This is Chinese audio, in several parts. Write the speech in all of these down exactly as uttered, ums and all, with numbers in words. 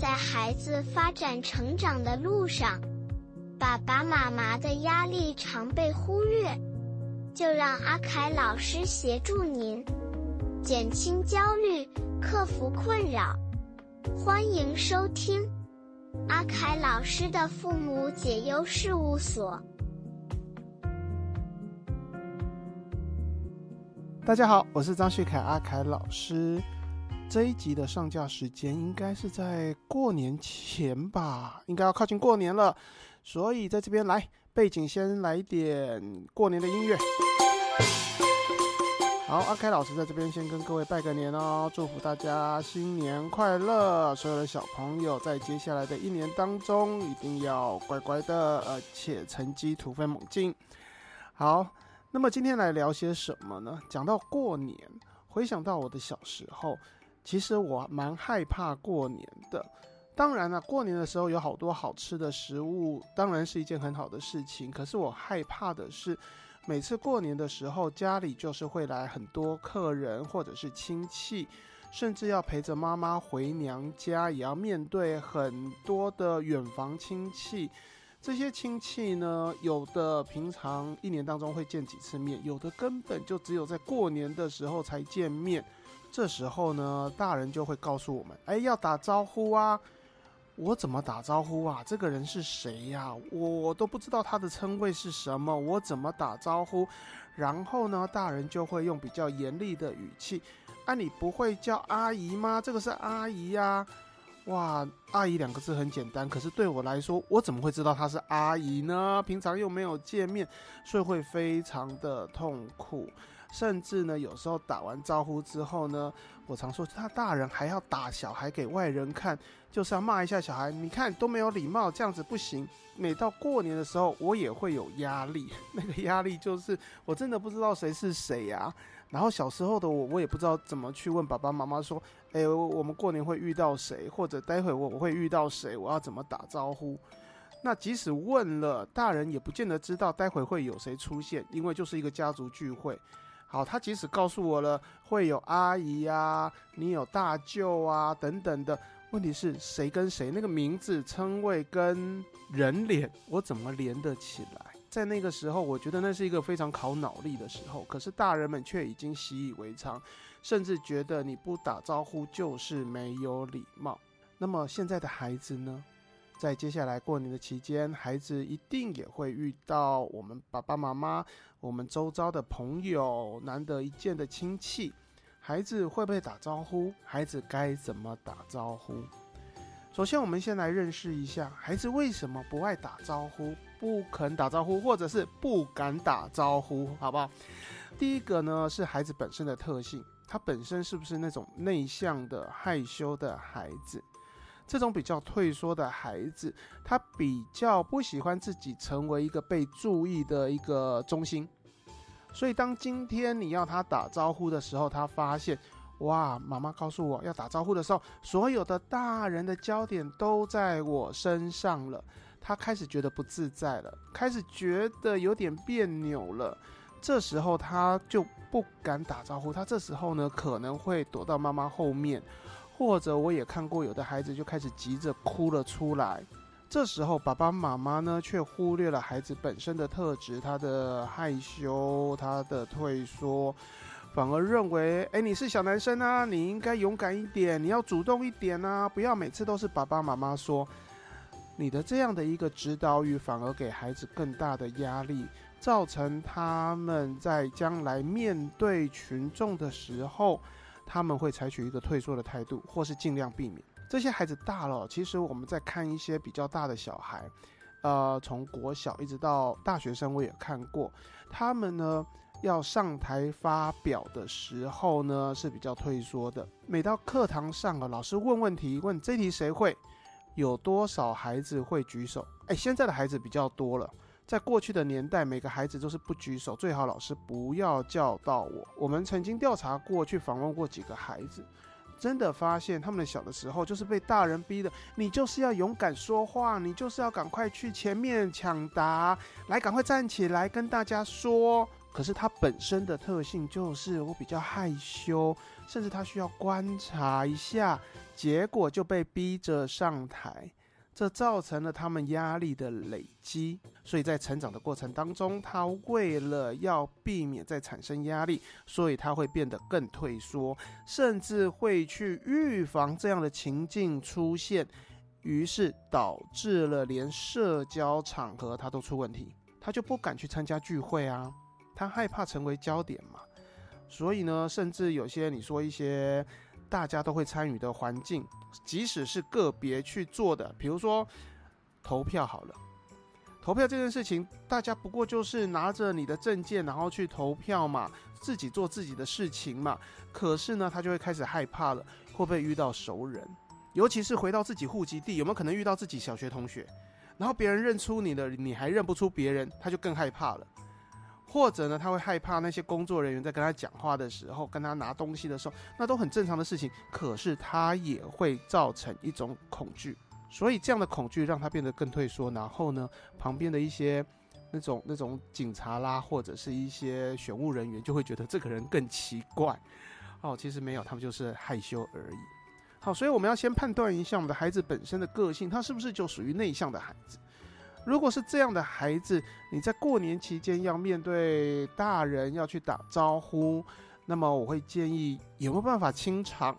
在孩子发展成长的路上，爸爸妈妈的压力常被忽略，就让阿凯老师协助您，减轻焦虑，克服困扰。欢迎收听阿凯老师的父母解忧事务所。大家好，我是张旭凯，阿凯老师。这一集的上架时间应该是在过年前吧，应该要靠近过年了，所以在这边来背景先来点过年的音乐。好，阿凯老师在这边先跟各位拜个年哦，祝福大家新年快乐！所有的小朋友在接下来的一年当中，一定要乖乖的，而且成绩突飞猛进。好。那么今天来聊些什么呢？讲到过年，回想到我的小时候，其实我蛮害怕过年的。当然啊，过年的时候有好多好吃的食物，当然是一件很好的事情。可是我害怕的是，每次过年的时候，家里就是会来很多客人或者是亲戚，甚至要陪着妈妈回娘家，也要面对很多的远房亲戚。这些亲戚呢，有的平常一年当中会见几次面，有的根本就只有在过年的时候才见面。这时候呢，大人就会告诉我们，哎，要打招呼啊。我怎么打招呼啊？这个人是谁呀、啊？我都不知道他的称谓是什么，我怎么打招呼？然后呢，大人就会用比较严厉的语气，啊，你不会叫阿姨吗？这个是阿姨啊。哇，阿姨两个字很简单，可是对我来说，我怎么会知道她是阿姨呢？平常又没有见面，所以会非常的痛苦。甚至呢，有时候打完招呼之后呢，我常说他大人还要打小孩给外人看，就是要骂一下小孩，你看都没有礼貌，这样子不行。每到过年的时候，我也会有压力，那个压力就是我真的不知道谁是谁啊。然后小时候的我，我也不知道怎么去问爸爸妈妈说，哎、欸，我们过年会遇到谁，或者待会我我会遇到谁，我要怎么打招呼？那即使问了，大人也不见得知道待会会有谁出现，因为就是一个家族聚会。好，他即使告诉我了，会有阿姨啊，你有大舅啊等等的，问题是谁跟谁，那个名字、称谓跟人脸，我怎么连得起来？在那个时候，我觉得那是一个非常考脑力的时候，可是大人们却已经习以为常，甚至觉得你不打招呼就是没有礼貌。那么现在的孩子呢？在接下来过年的期间，孩子一定也会遇到我们爸爸妈妈、我们周遭的朋友、难得一见的亲戚，孩子会不会打招呼？孩子该怎么打招呼？首先，我们先来认识一下孩子为什么不爱打招呼、不肯打招呼，或者是不敢打招呼，好不好？第一个呢，是孩子本身的特性，他本身是不是那种内向的、害羞的孩子？这种比较退缩的孩子，他比较不喜欢自己成为一个被注意的一个中心，所以当今天你要他打招呼的时候，他发现，哇，妈妈告诉我要打招呼的时候，所有的大人的焦点都在我身上了，他开始觉得不自在了，开始觉得有点别扭了。这时候他就不敢打招呼，他这时候呢，可能会躲到妈妈后面，或者我也看过有的孩子就开始急着哭了出来。这时候爸爸妈妈呢，却忽略了孩子本身的特质，他的害羞，他的退缩，反而认为，哎，你是小男生啊，你应该勇敢一点，你要主动一点啊，不要每次都是爸爸妈妈说。你的这样的一个指导语，反而给孩子更大的压力，造成他们在将来面对群众的时候，他们会采取一个退缩的态度，或是尽量避免。这些孩子大了，其实我们在看一些比较大的小孩，呃，从国小一直到大学生，我也看过，他们呢要上台发表的时候呢是比较退缩的。每到课堂上了，老师问问题，问这题谁会，有多少孩子会举手？哎，现在的孩子比较多了。在过去的年代，每个孩子都是不举手，最好老师不要叫到我。我们曾经调查过，去访问过几个孩子，真的发现他们的小的时候就是被大人逼的，你就是要勇敢说话，你就是要赶快去前面抢答，来赶快站起来跟大家说。可是它本身的特性就是我比较害羞，甚至它需要观察一下，结果就被逼着上台，这造成了他们压力的累积。所以在成长的过程当中，他为了要避免再产生压力，所以他会变得更退缩，甚至会去预防这样的情境出现，于是导致了连社交场合他都出问题，他就不敢去参加聚会啊，他害怕成为焦点嘛。所以呢，甚至有些你说一些大家都会参与的环境，即使是个别去做的，比如说投票好了，投票这件事情大家不过就是拿着你的证件然后去投票嘛，自己做自己的事情嘛。可是呢，他就会开始害怕了，会不会遇到熟人，尤其是回到自己户籍地，有没有可能遇到自己小学同学，然后别人认出你了，你还认不出别人，他就更害怕了。或者呢，他会害怕那些工作人员在跟他讲话的时候，跟他拿东西的时候，那都很正常的事情，可是他也会造成一种恐惧。所以这样的恐惧让他变得更退缩，然后呢，旁边的一些那种那种警察啦，或者是一些选务人员就会觉得这个人更奇怪。哦，其实没有，他们就是害羞而已。好，所以我们要先判断一下我们的孩子本身的个性，他是不是就属于内向的孩子。如果是这样的孩子，你在过年期间要面对大人要去打招呼，那么我会建议有没有办法清场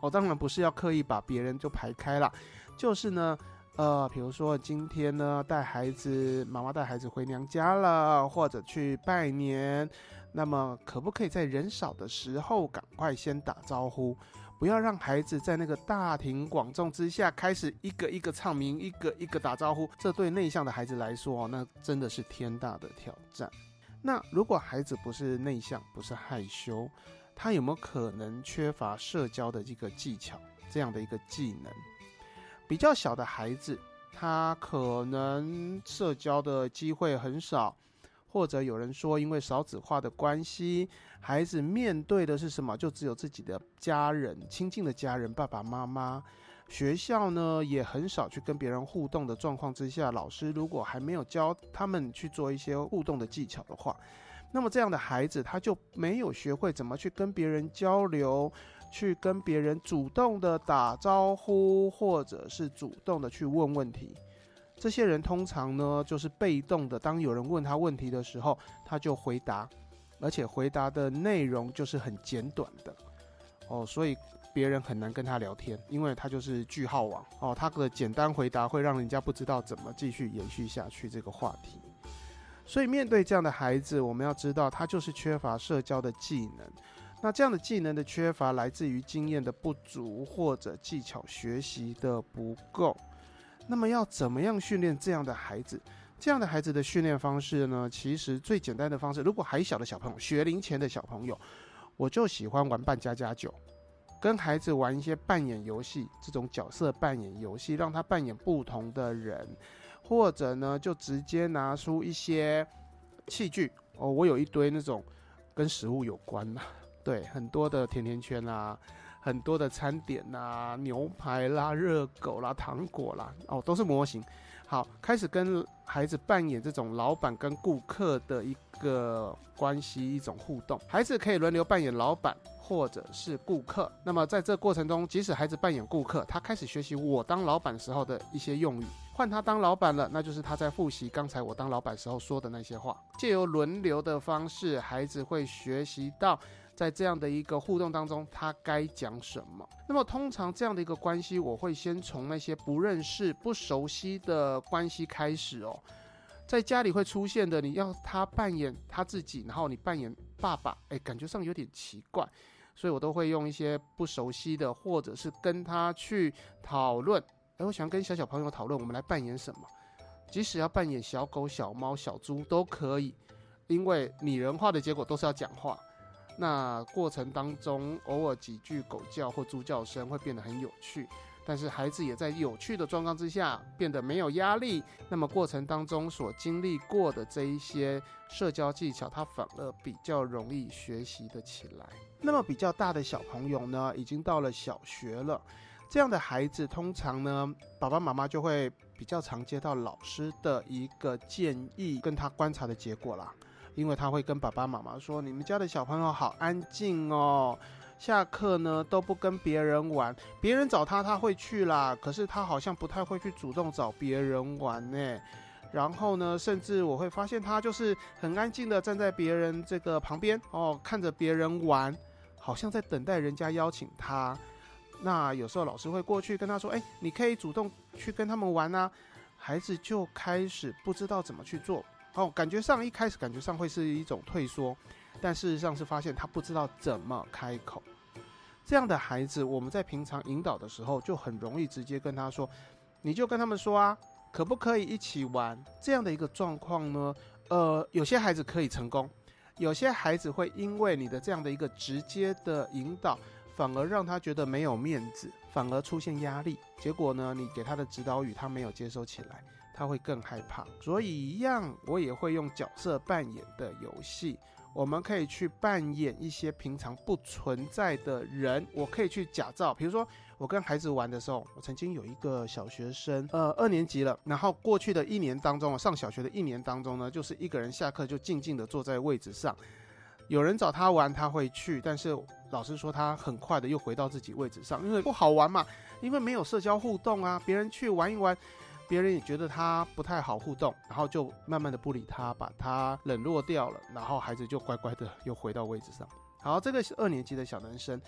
哦，当然不是要刻意把别人就排开啦，就是呢呃，比如说今天呢带孩子，妈妈带孩子回娘家了，或者去拜年，那么可不可以在人少的时候赶快先打招呼，不要让孩子在那个大庭广众之下开始一个一个唱名，一个一个打招呼，这对内向的孩子来说，那真的是天大的挑战。那如果孩子不是内向，不是害羞，他有没有可能缺乏社交的一个技巧，这样的一个技能？比较小的孩子，他可能社交的机会很少，或者有人说因为少子化的关系，孩子面对的是什么，就只有自己的家人，亲近的家人，爸爸妈妈。学校呢也很少去跟别人互动的状况之下，老师如果还没有教他们去做一些互动的技巧的话，那么这样的孩子他就没有学会怎么去跟别人交流，去跟别人主动的打招呼，或者是主动的去问问题。这些人通常呢就是被动的，当有人问他问题的时候，他就回答，而且回答的内容就是很简短的哦，所以别人很难跟他聊天，因为他就是句号王哦，他的简单回答会让人家不知道怎么继续延续下去这个话题。所以面对这样的孩子，我们要知道他就是缺乏社交的技能。那这样的技能的缺乏来自于经验的不足，或者技巧学习的不够。那么要怎么样训练这样的孩子？这样的孩子的训练方式呢？其实最简单的方式，如果还小的小朋友，学龄前的小朋友，我就喜欢玩扮家家酒，跟孩子玩一些扮演游戏，这种角色扮演游戏，让他扮演不同的人，或者呢，就直接拿出一些器具哦，我有一堆那种跟食物有关的、啊，对，很多的甜甜圈啊。很多的餐点啦、啊、牛排啦、热狗啦、糖果啦，哦，都是模型。好，开始跟孩子扮演这种老板跟顾客的一个关系，一种互动。孩子可以轮流扮演老板或者是顾客。那么在这过程中，即使孩子扮演顾客，他开始学习我当老板时候的一些用语。换他当老板了，那就是他在复习刚才我当老板时候说的那些话。借由轮流的方式，孩子会学习到在这样的一个互动当中，他该讲什么？那么通常这样的一个关系，我会先从那些不认识、不熟悉的关系开始哦。在家里会出现的，你要他扮演他自己，然后你扮演爸爸，哎，感觉上有点奇怪，所以我都会用一些不熟悉的，或者是跟他去讨论。哎，我想跟小小朋友讨论，我们来扮演什么？即使要扮演小狗、小猫、小猪都可以，因为拟人化的结果都是要讲话。那过程当中，偶尔几句狗叫或猪叫声会变得很有趣，但是孩子也在有趣的状况之下变得没有压力。那么过程当中所经历过的这一些社交技巧，他反而比较容易学习的起来。那么比较大的小朋友呢，已经到了小学了，这样的孩子通常呢，爸爸妈妈就会比较常接到老师的一个建议，跟他观察的结果啦。因为他会跟爸爸妈妈说，你们家的小朋友好安静哦，下课呢都不跟别人玩，别人找他他会去啦，可是他好像不太会去主动找别人玩呢。然后呢，甚至我会发现他就是很安静的站在别人这个旁边哦，看着别人玩，好像在等待人家邀请他。那有时候老师会过去跟他说，哎，你可以主动去跟他们玩啊，孩子就开始不知道怎么去做哦，感觉上一开始感觉上会是一种退缩，但事实上是发现他不知道怎么开口。这样的孩子，我们在平常引导的时候就很容易直接跟他说，你就跟他们说啊，可不可以一起玩？这样的一个状况呢，呃，有些孩子可以成功，有些孩子会因为你的这样的一个直接的引导，反而让他觉得没有面子，反而出现压力。结果呢，你给他的指导语他没有接收起来，他会更害怕。所以一样，我也会用角色扮演的游戏，我们可以去扮演一些平常不存在的人，我可以去假造。比如说我跟孩子玩的时候，我曾经有一个小学生，呃，二年级了，然后过去的一年当中，上小学的一年当中呢，就是一个人下课就静静的坐在位置上，有人找他玩他会去，但是老师说他很快的又回到自己位置上，因为不好玩嘛，因为没有社交互动啊，别人去玩一玩，别人也觉得他不太好互动，然后就慢慢的不理他，把他冷落掉了，然后孩子就乖乖的又回到位置上。好，这个二年级的小男生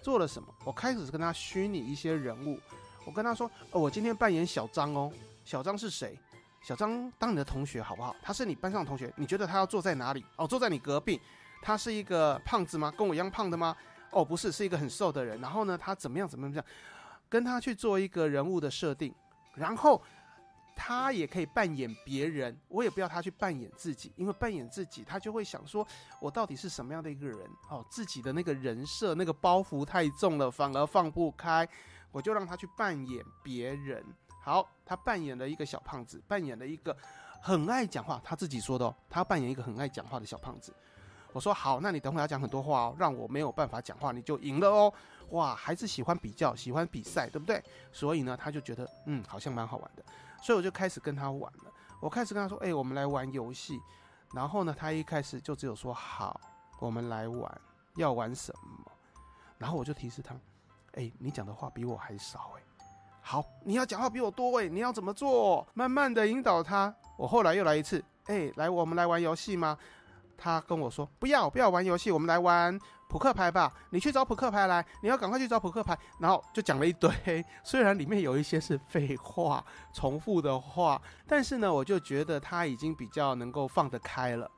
做了什么？我开始跟他虚拟一些人物，我跟他说，哦，我今天扮演小张哦，小张是谁？小张当你的同学好不好？他是你班上的同学，你觉得他要坐在哪里？哦，坐在你隔壁。他是一个胖子吗？跟我一样胖的吗？哦，不是，是一个很瘦的人。然后呢，他怎么样怎么样，跟他去做一个人物的设定，然后他也可以扮演别人，我也不要他去扮演自己，因为扮演自己他就会想说我到底是什么样的一个人哦，自己的那个人设那个包袱太重了，反而放不开，我就让他去扮演别人。好，他扮演了一个小胖子，扮演了一个很爱讲话，他自己说的哦，他扮演一个很爱讲话的小胖子。我说好，那你等会要讲很多话哦，让我没有办法讲话，你就赢了哦。哇，孩子喜欢比较，喜欢比赛，对不对？所以呢，他就觉得嗯，好像蛮好玩的。所以我就开始跟他玩了，我开始跟他说，哎、欸，我们来玩游戏。然后呢，他一开始就只有说好，我们来玩，要玩什么？然后我就提示他，哎、欸，你讲的话比我还少哎、欸，好，你要讲话比我多哎、欸，你要怎么做？慢慢的引导他。我后来又来一次，哎、欸，来，我们来玩游戏吗？他跟我说不要不要玩游戏，我们来玩扑克牌吧，你去找扑克牌来，你要赶快去找扑克牌。然后就讲了一堆，虽然里面有一些是废话重复的话，但是呢我就觉得他已经比较能够放得开了。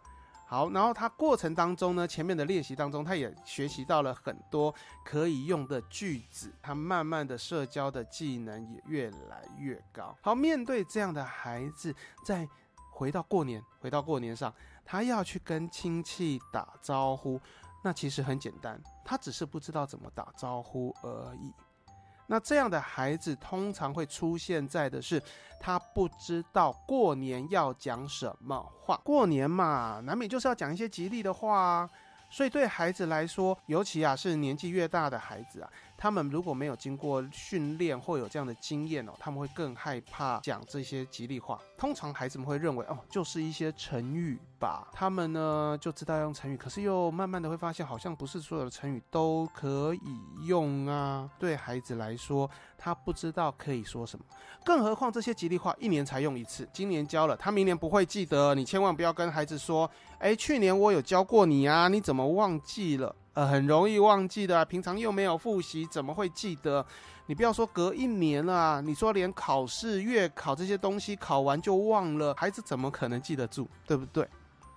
好，然后他过程当中呢，前面的练习当中他也学习到了很多可以用的句子，他慢慢的社交的技能也越来越高。好，面对这样的孩子，在回到过年，回到过年上，他要去跟亲戚打招呼，那其实很简单，他只是不知道怎么打招呼而已。那这样的孩子通常会出现在的是，他不知道过年要讲什么话。过年嘛，难免就是要讲一些吉利的话啊。所以对孩子来说，尤其啊是年纪越大的孩子啊，他们如果没有经过训练或有这样的经验哦，他们会更害怕讲这些吉利话。通常孩子们会认为哦，就是一些成语吧，他们呢就知道要用成语，可是又慢慢的会发现，好像不是所有的成语都可以用啊。对孩子来说，他不知道可以说什么，更何况这些吉利话一年才用一次，今年教了，他明年不会记得，你千万不要跟孩子说，哎，去年我有教过你啊，你怎么忘记了？呃，很容易忘记的啊，平常又没有复习，怎么会记得？你不要说隔一年了啊，你说连考试、月考这些东西考完就忘了，孩子怎么可能记得住？对不对？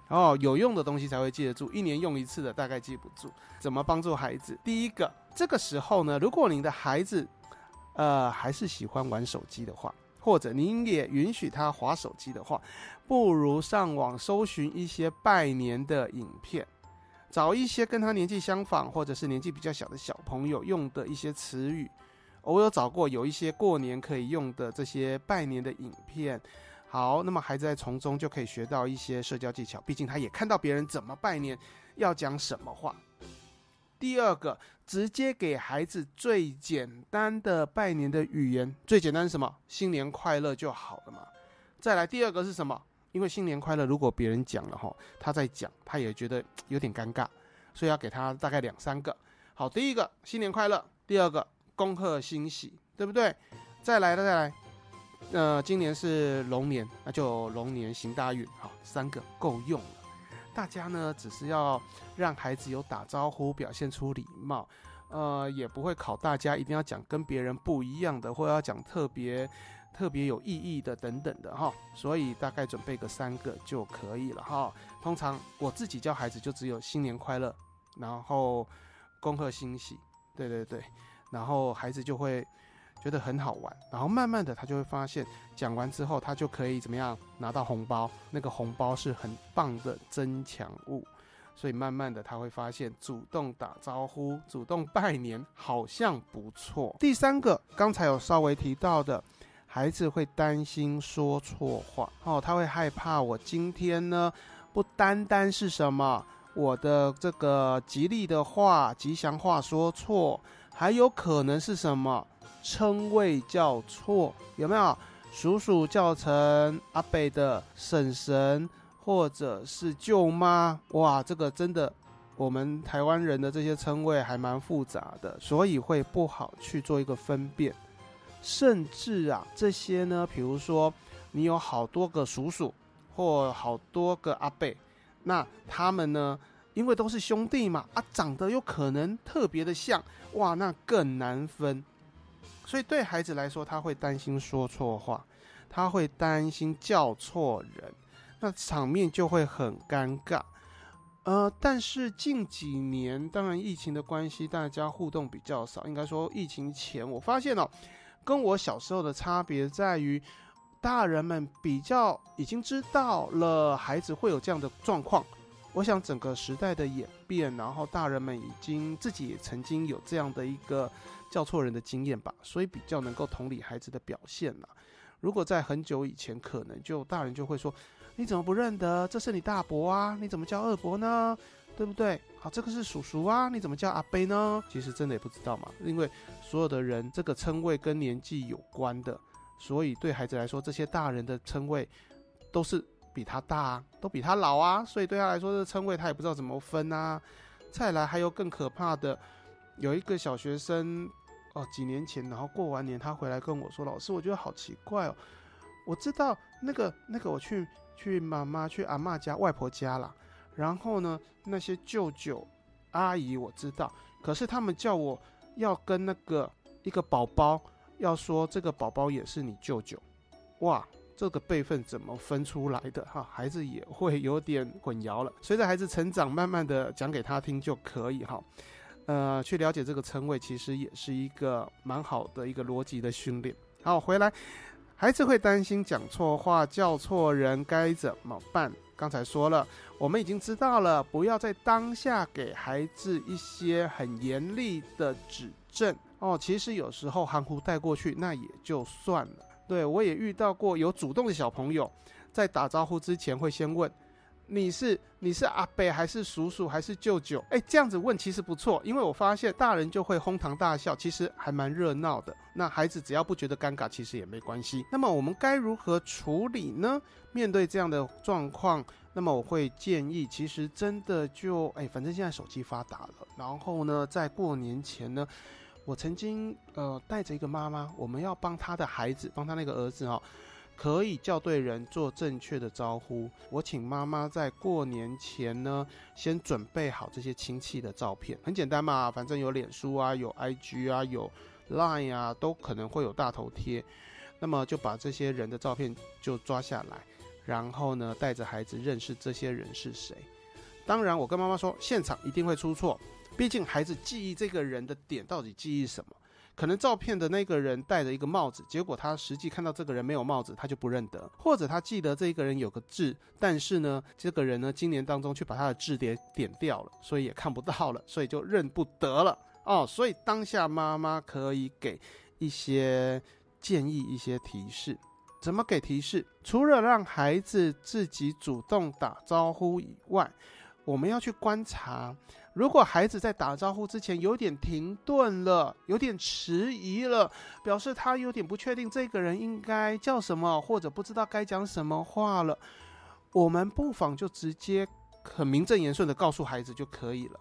哦，有用的东西才会记得住，一年用一次的大概记不住。怎么帮助孩子？第一个，这个时候呢，如果你的孩子呃还是喜欢玩手机的话，或者您也允许他滑手机的话，不如上网搜寻一些拜年的影片。找一些跟他年纪相仿或者是年纪比较小的小朋友用的一些词语，我有找过有一些过年可以用的这些拜年的影片。好，那么孩子在从中就可以学到一些社交技巧，毕竟他也看到别人怎么拜年，要讲什么话。第二个，直接给孩子最简单的拜年的语言，最简单是什么？新年快乐就好了嘛。再来第二个是什么？因为新年快乐如果别人讲了吼，他在讲他也觉得有点尴尬，所以要给他大概两三个。好，第一个新年快乐，第二个恭贺新喜，对不对？再来再来，呃，今年是龙年，那就龙年行大运。好，三个够用了。大家呢只是要让孩子有打招呼，表现出礼貌，呃，也不会考大家一定要讲跟别人不一样的，或要讲特别特别有意义的等等的哈。所以大概准备个三个就可以了哈。通常我自己教孩子就只有新年快乐，然后恭贺新喜，对对对，然后孩子就会觉得很好玩，然后慢慢的他就会发现讲完之后他就可以怎么样拿到红包，那个红包是很棒的增强物，所以慢慢的他会发现主动打招呼主动拜年好像不错。第三个刚才有稍微提到的，孩子会担心说错话、哦、他会害怕我今天呢不单单是什么我的这个吉利的话吉祥话说错，还有可能是什么称谓叫错，有没有？叔叔叫成阿伯的婶婶或者是舅妈，哇，这个真的我们台湾人的这些称谓还蛮复杂的，所以会不好去做一个分辨。甚至啊，这些呢，比如说你有好多个叔叔或好多个阿伯，那他们呢因为都是兄弟嘛，啊，长得有可能特别的像，哇，那更难分。所以对孩子来说，他会担心说错话，他会担心叫错人，那场面就会很尴尬。呃，但是近几年，当然疫情的关系，大家互动比较少。应该说疫情前，我发现哦，跟我小时候的差别在于，大人们比较已经知道了孩子会有这样的状况。我想整个时代的演变，然后大人们已经自己也曾经有这样的一个叫错人的经验吧，所以比较能够同理孩子的表现啦。如果在很久以前，可能就大人就会说，你怎么不认得？这是你大伯啊，你怎么叫二伯呢？对不对？好，这个是叔叔啊，你怎么叫阿伯呢？其实真的也不知道嘛，因为所有的人这个称谓跟年纪有关的，所以对孩子来说，这些大人的称谓都是比他大啊，都比他老啊，所以对他来说这称谓他也不知道怎么分啊。再来还有更可怕的，有一个小学生哦，几年前，然后过完年他回来跟我说，老师我觉得好奇怪哦，我知道那个那个我去去妈妈去阿嬷家外婆家啦，然后呢那些舅舅阿姨我知道，可是他们叫我要跟那个一个宝宝要说这个宝宝也是你舅舅，哇，这个辈分怎么分出来的哈？孩子也会有点混淆了。随着孩子成长，慢慢的讲给他听就可以哈。呃，去了解这个称谓，其实也是一个蛮好的一个逻辑的训练。好，回来，孩子会担心讲错话、叫错人，该怎么办？刚才说了，我们已经知道了，不要在当下给孩子一些很严厉的指正哦。其实有时候含糊带过去，那也就算了。对，我也遇到过有主动的小朋友，在打招呼之前会先问你是你是阿伯还是叔叔还是舅舅，哎，这样子问其实不错，因为我发现大人就会哄堂大笑，其实还蛮热闹的，那孩子只要不觉得尴尬其实也没关系。那么我们该如何处理呢？面对这样的状况，那么我会建议，其实真的就哎，反正现在手机发达了，然后呢在过年前呢，我曾经呃带着一个妈妈，我们要帮她的孩子，帮她那个儿子哈、哦，可以叫对人，做正确的招呼。我请妈妈在过年前呢，先准备好这些亲戚的照片，很简单嘛，反正有脸书啊，有 I G 啊，有 Line 啊，都可能会有大头贴，那么就把这些人的照片就抓下来，然后呢带着孩子认识这些人是谁。当然，我跟妈妈说，现场一定会出错。毕竟孩子记忆这个人的点到底记忆什么，可能照片的那个人戴着一个帽子，结果他实际看到这个人没有帽子，他就不认得，或者他记得这个人有个痣，但是呢这个人呢今年当中去把他的痣点点掉了，所以也看不到了，所以就认不得了哦。所以当下妈妈可以给一些建议，一些提示。怎么给提示？除了让孩子自己主动打招呼以外，我们要去观察，如果孩子在打招呼之前有点停顿了，有点迟疑了，表示他有点不确定这个人应该叫什么，或者不知道该讲什么话了，我们不妨就直接很名正言顺的告诉孩子就可以了。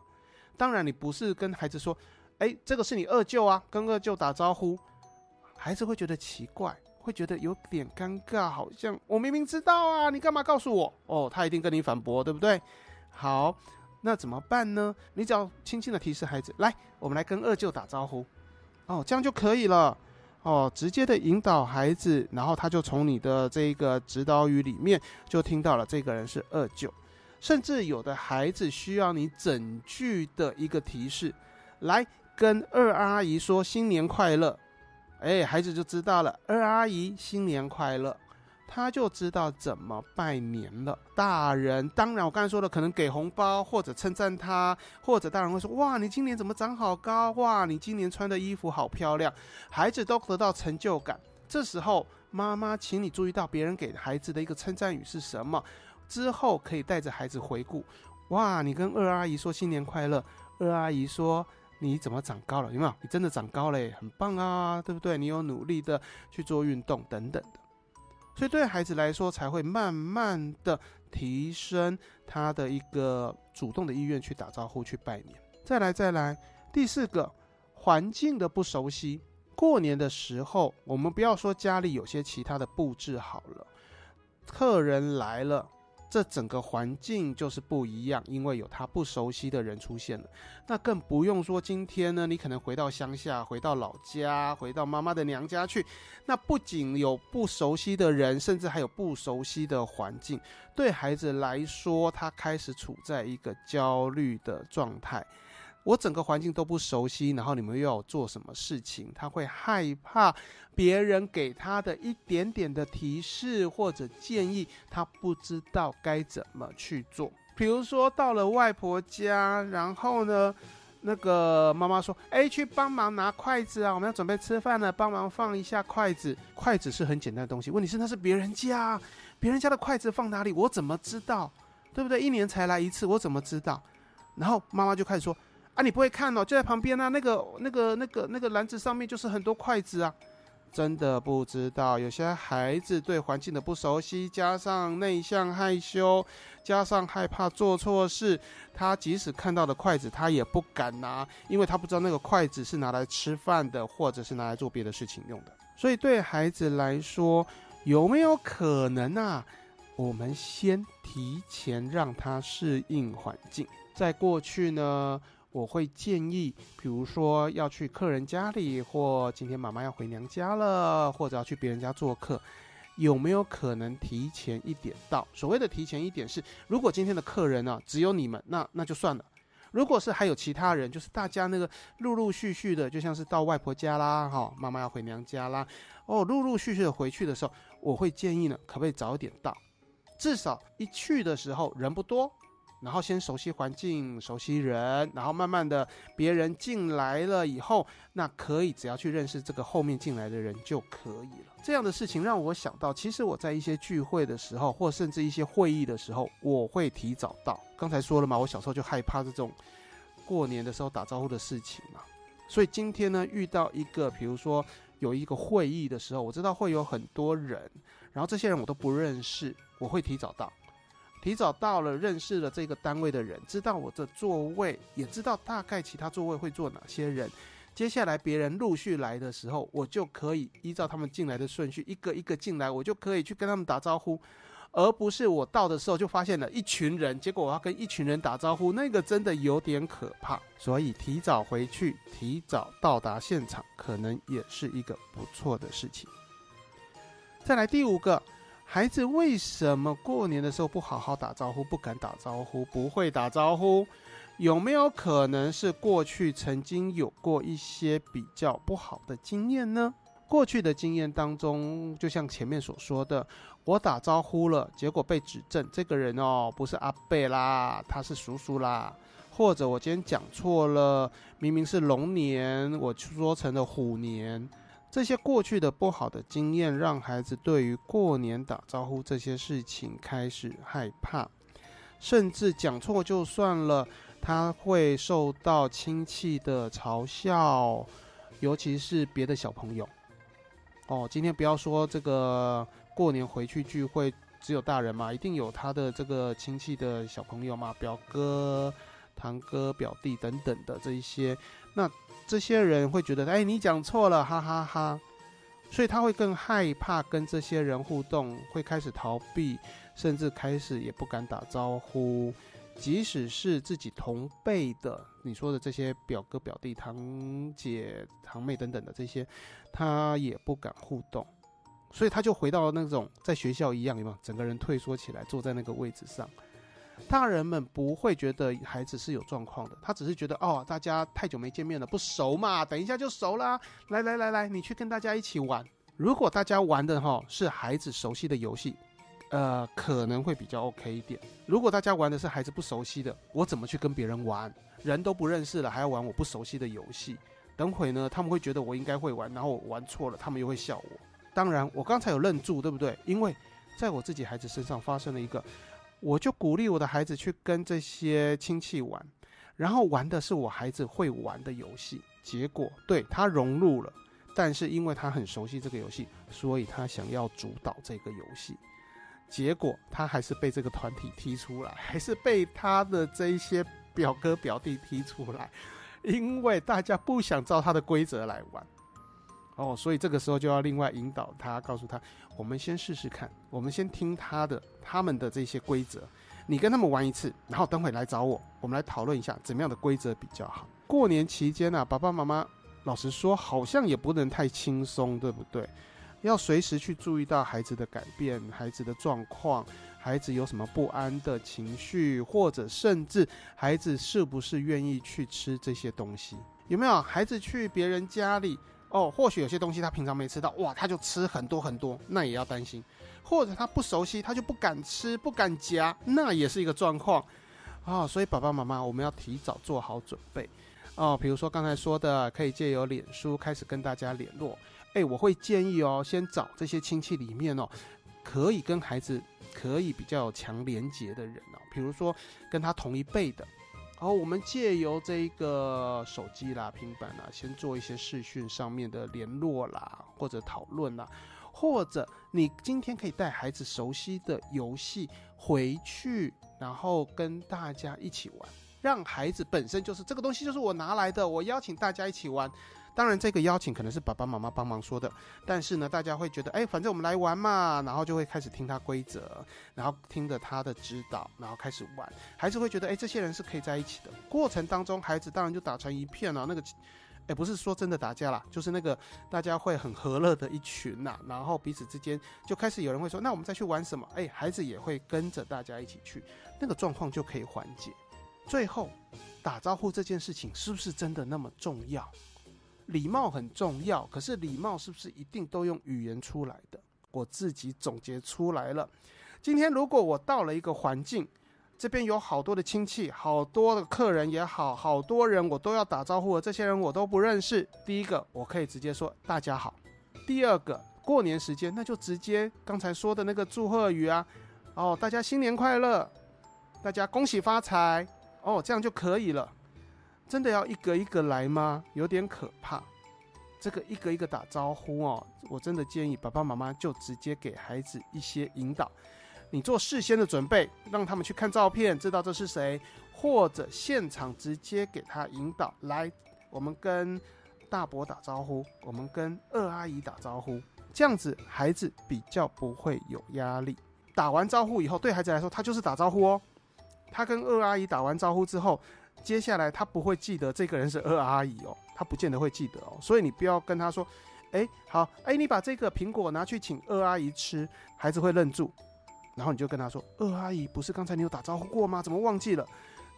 当然你不是跟孩子说，哎，这个是你二舅啊，跟二舅打招呼，孩子会觉得奇怪，会觉得有点尴尬，好像我明明知道啊，你干嘛告诉我？哦，他一定跟你反驳，对不对？好，那怎么办呢？你只要轻轻的提示孩子，来，我们来跟二舅打招呼，哦，这样就可以了。哦，直接的引导孩子，然后他就从你的这个指导语里面就听到了这个人是二舅。甚至有的孩子需要你整句的一个提示，来跟二阿姨说新年快乐，哎，孩子就知道了，二阿姨新年快乐，他就知道怎么拜年了。大人当然我刚才说的可能给红包或者称赞他，或者大人会说，哇，你今年怎么长好高，哇，你今年穿的衣服好漂亮，孩子都得到成就感。这时候妈妈请你注意到别人给孩子的一个称赞语是什么，之后可以带着孩子回顾，哇，你跟二阿姨说新年快乐，二阿姨说你怎么长高了，有没有，你真的长高了耶，很棒啊，对不对？你有努力的去做运动等等的。所以对孩子来说才会慢慢的提升他的一个主动的意愿去打招呼去拜年。再来再来第四个，环境的不熟悉。过年的时候我们不要说家里有些其他的布置好了，客人来了，这整个环境就是不一样，因为有他不熟悉的人出现了。那更不用说今天呢，你可能回到乡下，回到老家，回到妈妈的娘家去，那不仅有不熟悉的人，甚至还有不熟悉的环境，对孩子来说他开始处在一个焦虑的状态。我整个环境都不熟悉，然后你们又要做什么事情，他会害怕别人给他的一点点的提示或者建议，他不知道该怎么去做。比如说到了外婆家，然后呢，那个妈妈说，哎，去帮忙拿筷子啊，我们要准备吃饭了，帮忙放一下筷子。筷子是很简单的东西，问题是那是别人家，别人家的筷子放哪里，我怎么知道？对不对？一年才来一次，我怎么知道？然后妈妈就开始说，啊，你不会看哦，就在旁边啊，那个、那个、那个、那个篮子上面就是很多筷子啊。真的不知道，有些孩子对环境的不熟悉，加上内向害羞，加上害怕做错事，他即使看到的筷子他也不敢拿，因为他不知道那个筷子是拿来吃饭的，或者是拿来做别的事情用的。所以对孩子来说，有没有可能啊，我们先提前让他适应环境。在过去呢，我会建议，比如说要去客人家里，或今天妈妈要回娘家了，或者要去别人家做客，有没有可能提前一点到？所谓的提前一点是，如果今天的客人啊只有你们，那那就算了。如果是还有其他人，就是大家那个陆陆续续的，就像是到外婆家啦，哈、哦，妈妈要回娘家啦，哦，陆陆续续的回去的时候，我会建议呢，可不可以早点到？至少一去的时候人不多。然后先熟悉环境，熟悉人，然后慢慢的别人进来了以后，那可以只要去认识这个后面进来的人就可以了。这样的事情让我想到，其实我在一些聚会的时候，或甚至一些会议的时候，我会提早到。刚才说了嘛，我小时候就害怕这种过年的时候打招呼的事情嘛。所以今天呢，遇到一个比如说有一个会议的时候，我知道会有很多人，然后这些人我都不认识，我会提早到。提早到了，认识了这个单位的人，知道我的座位，也知道大概其他座位会坐哪些人。接下来别人陆续来的时候，我就可以依照他们进来的顺序，一个一个进来，我就可以去跟他们打招呼，而不是我到的时候就发现了一群人，结果我要跟一群人打招呼，那个真的有点可怕。所以提早回去，提早到达现场，可能也是一个不错的事情。再来第五个，孩子为什么过年的时候不好好打招呼，不敢打招呼，不会打招呼？有没有可能是过去曾经有过一些比较不好的经验呢？过去的经验当中，就像前面所说的，我打招呼了，结果被指正，这个人哦，不是阿伯啦，他是叔叔啦。或者我今天讲错了，明明是龙年，我说成了虎年。这些过去的不好的经验，让孩子对于过年打招呼这些事情开始害怕，甚至讲错就算了，他会受到亲戚的嘲笑，尤其是别的小朋友。哦，今天不要说这个过年回去聚会只有大人嘛，一定有他的这个亲戚的小朋友嘛，表哥、堂哥、表弟等等的这一些，那这些人会觉得，哎，你讲错了，哈哈哈哈，所以他会更害怕跟这些人互动，会开始逃避，甚至开始也不敢打招呼。即使是自己同辈的，你说的这些表哥、表弟、堂姐、堂妹等等的这些，他也不敢互动。所以他就回到那种在学校一样，有没有？整个人退缩起来，坐在那个位置上。大人们不会觉得孩子是有状况的，他只是觉得哦，大家太久没见面了，不熟嘛，等一下就熟啦，来来来来，你去跟大家一起玩。如果大家玩的齁是孩子熟悉的游戏，呃，可能会比较 OK 一点。如果大家玩的是孩子不熟悉的，我怎么去跟别人玩？人都不认识了，还要玩我不熟悉的游戏？等会呢，他们会觉得我应该会玩，然后我玩错了，他们又会笑我。当然，我刚才有愣住，对不对？因为在我自己孩子身上发生了一个。我就鼓励我的孩子去跟这些亲戚玩，然后玩的是我孩子会玩的游戏，结果对他融入了，但是因为他很熟悉这个游戏，所以他想要主导这个游戏，结果他还是被这个团体踢出来，还是被他的这一些表哥表弟踢出来，因为大家不想照他的规则来玩哦，所以这个时候就要另外引导他，告诉他，我们先试试看，我们先听他的他们的这些规则，你跟他们玩一次，然后等会来找我，我们来讨论一下怎么样的规则比较好。过年期间啊，爸爸妈妈老实说好像也不能太轻松，对不对？要随时去注意到孩子的改变，孩子的状况，孩子有什么不安的情绪，或者甚至孩子是不是愿意去吃这些东西，有没有孩子去别人家里哦，或许有些东西他平常没吃到，哇，他就吃很多很多，那也要担心；或者他不熟悉，他就不敢吃、不敢夹，那也是一个状况啊、哦。所以爸爸妈妈，我们要提早做好准备哦。比如说刚才说的，可以借由脸书开始跟大家联络。哎，我会建议哦，先找这些亲戚里面哦，可以跟孩子可以比较有强连结的人哦，比如说跟他同一辈的。然后我们借由这个手机啦、平板啦，先做一些视讯上面的联络啦，或者讨论啦，或者你今天可以带孩子熟悉的游戏回去，然后跟大家一起玩，让孩子本身就是这个东西就是我拿来的，我邀请大家一起玩。当然这个邀请可能是爸爸妈妈帮忙说的，但是呢，大家会觉得，哎，反正我们来玩嘛，然后就会开始听他规则，然后听着他的指导，然后开始玩。孩子会觉得，哎，这些人是可以在一起的。过程当中，孩子当然就打成一片了、啊。那个，哎，不是说真的打架啦，就是那个大家会很和乐的一群呐、啊。然后彼此之间就开始有人会说，那我们再去玩什么？哎，孩子也会跟着大家一起去，那个状况就可以缓解。最后，打招呼这件事情是不是真的那么重要？礼貌很重要，可是礼貌是不是一定都用语言出来的？我自己总结出来了。今天如果我到了一个环境，这边有好多的亲戚，好多的客人也好，好多人我都要打招呼了，这些人我都不认识。第一个，我可以直接说大家好。第二个，过年时间，那就直接刚才说的那个祝贺语啊，哦，大家新年快乐，大家恭喜发财，哦，这样就可以了。真的要一个一个来吗？有点可怕。这个一个一个打招呼哦，我真的建议爸爸妈妈就直接给孩子一些引导，你做事先的准备，让他们去看照片，知道这是谁，或者现场直接给他引导。来，我们跟大伯打招呼，我们跟二阿姨打招呼，这样子孩子比较不会有压力。打完招呼以后，对孩子来说，他就是打招呼哦。他跟二阿姨打完招呼之后，接下来他不会记得这个人是二阿姨哦，他不见得会记得哦，所以你不要跟他说，哎，好，哎，你把这个苹果拿去请二阿姨吃，孩子会愣住，然后你就跟他说，二阿姨不是刚才你有打招呼过吗？怎么忘记了？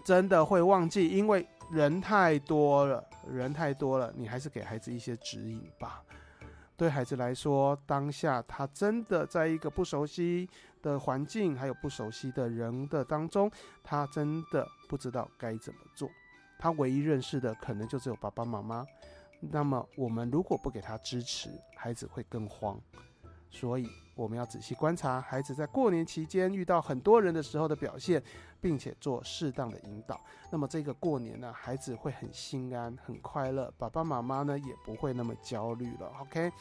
真的会忘记，因为人太多了，人太多了，你还是给孩子一些指引吧。对孩子来说，当下他真的在一个不熟悉的环境，还有不熟悉的人的当中，他真的不知道该怎么做。他唯一认识的可能就只有爸爸妈妈。那么我们如果不给他支持，孩子会更慌。所以我们要仔细观察孩子在过年期间遇到很多人的时候的表现，并且做适当的引导。那么这个过年呢，孩子会很心安很快乐，爸爸妈妈呢也不会那么焦虑了。 OK，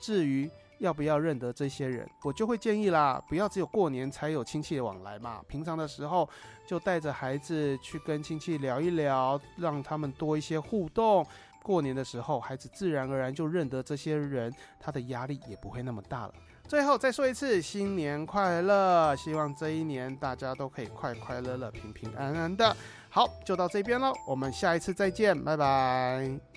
至于要不要认得这些人？我就会建议啦，不要只有过年才有亲戚的往来嘛，平常的时候就带着孩子去跟亲戚聊一聊，让他们多一些互动。过年的时候，孩子自然而然就认得这些人，他的压力也不会那么大了。最后再说一次，新年快乐！希望这一年大家都可以快快乐乐、平平安安的。好，就到这边咯，我们下一次再见，拜拜。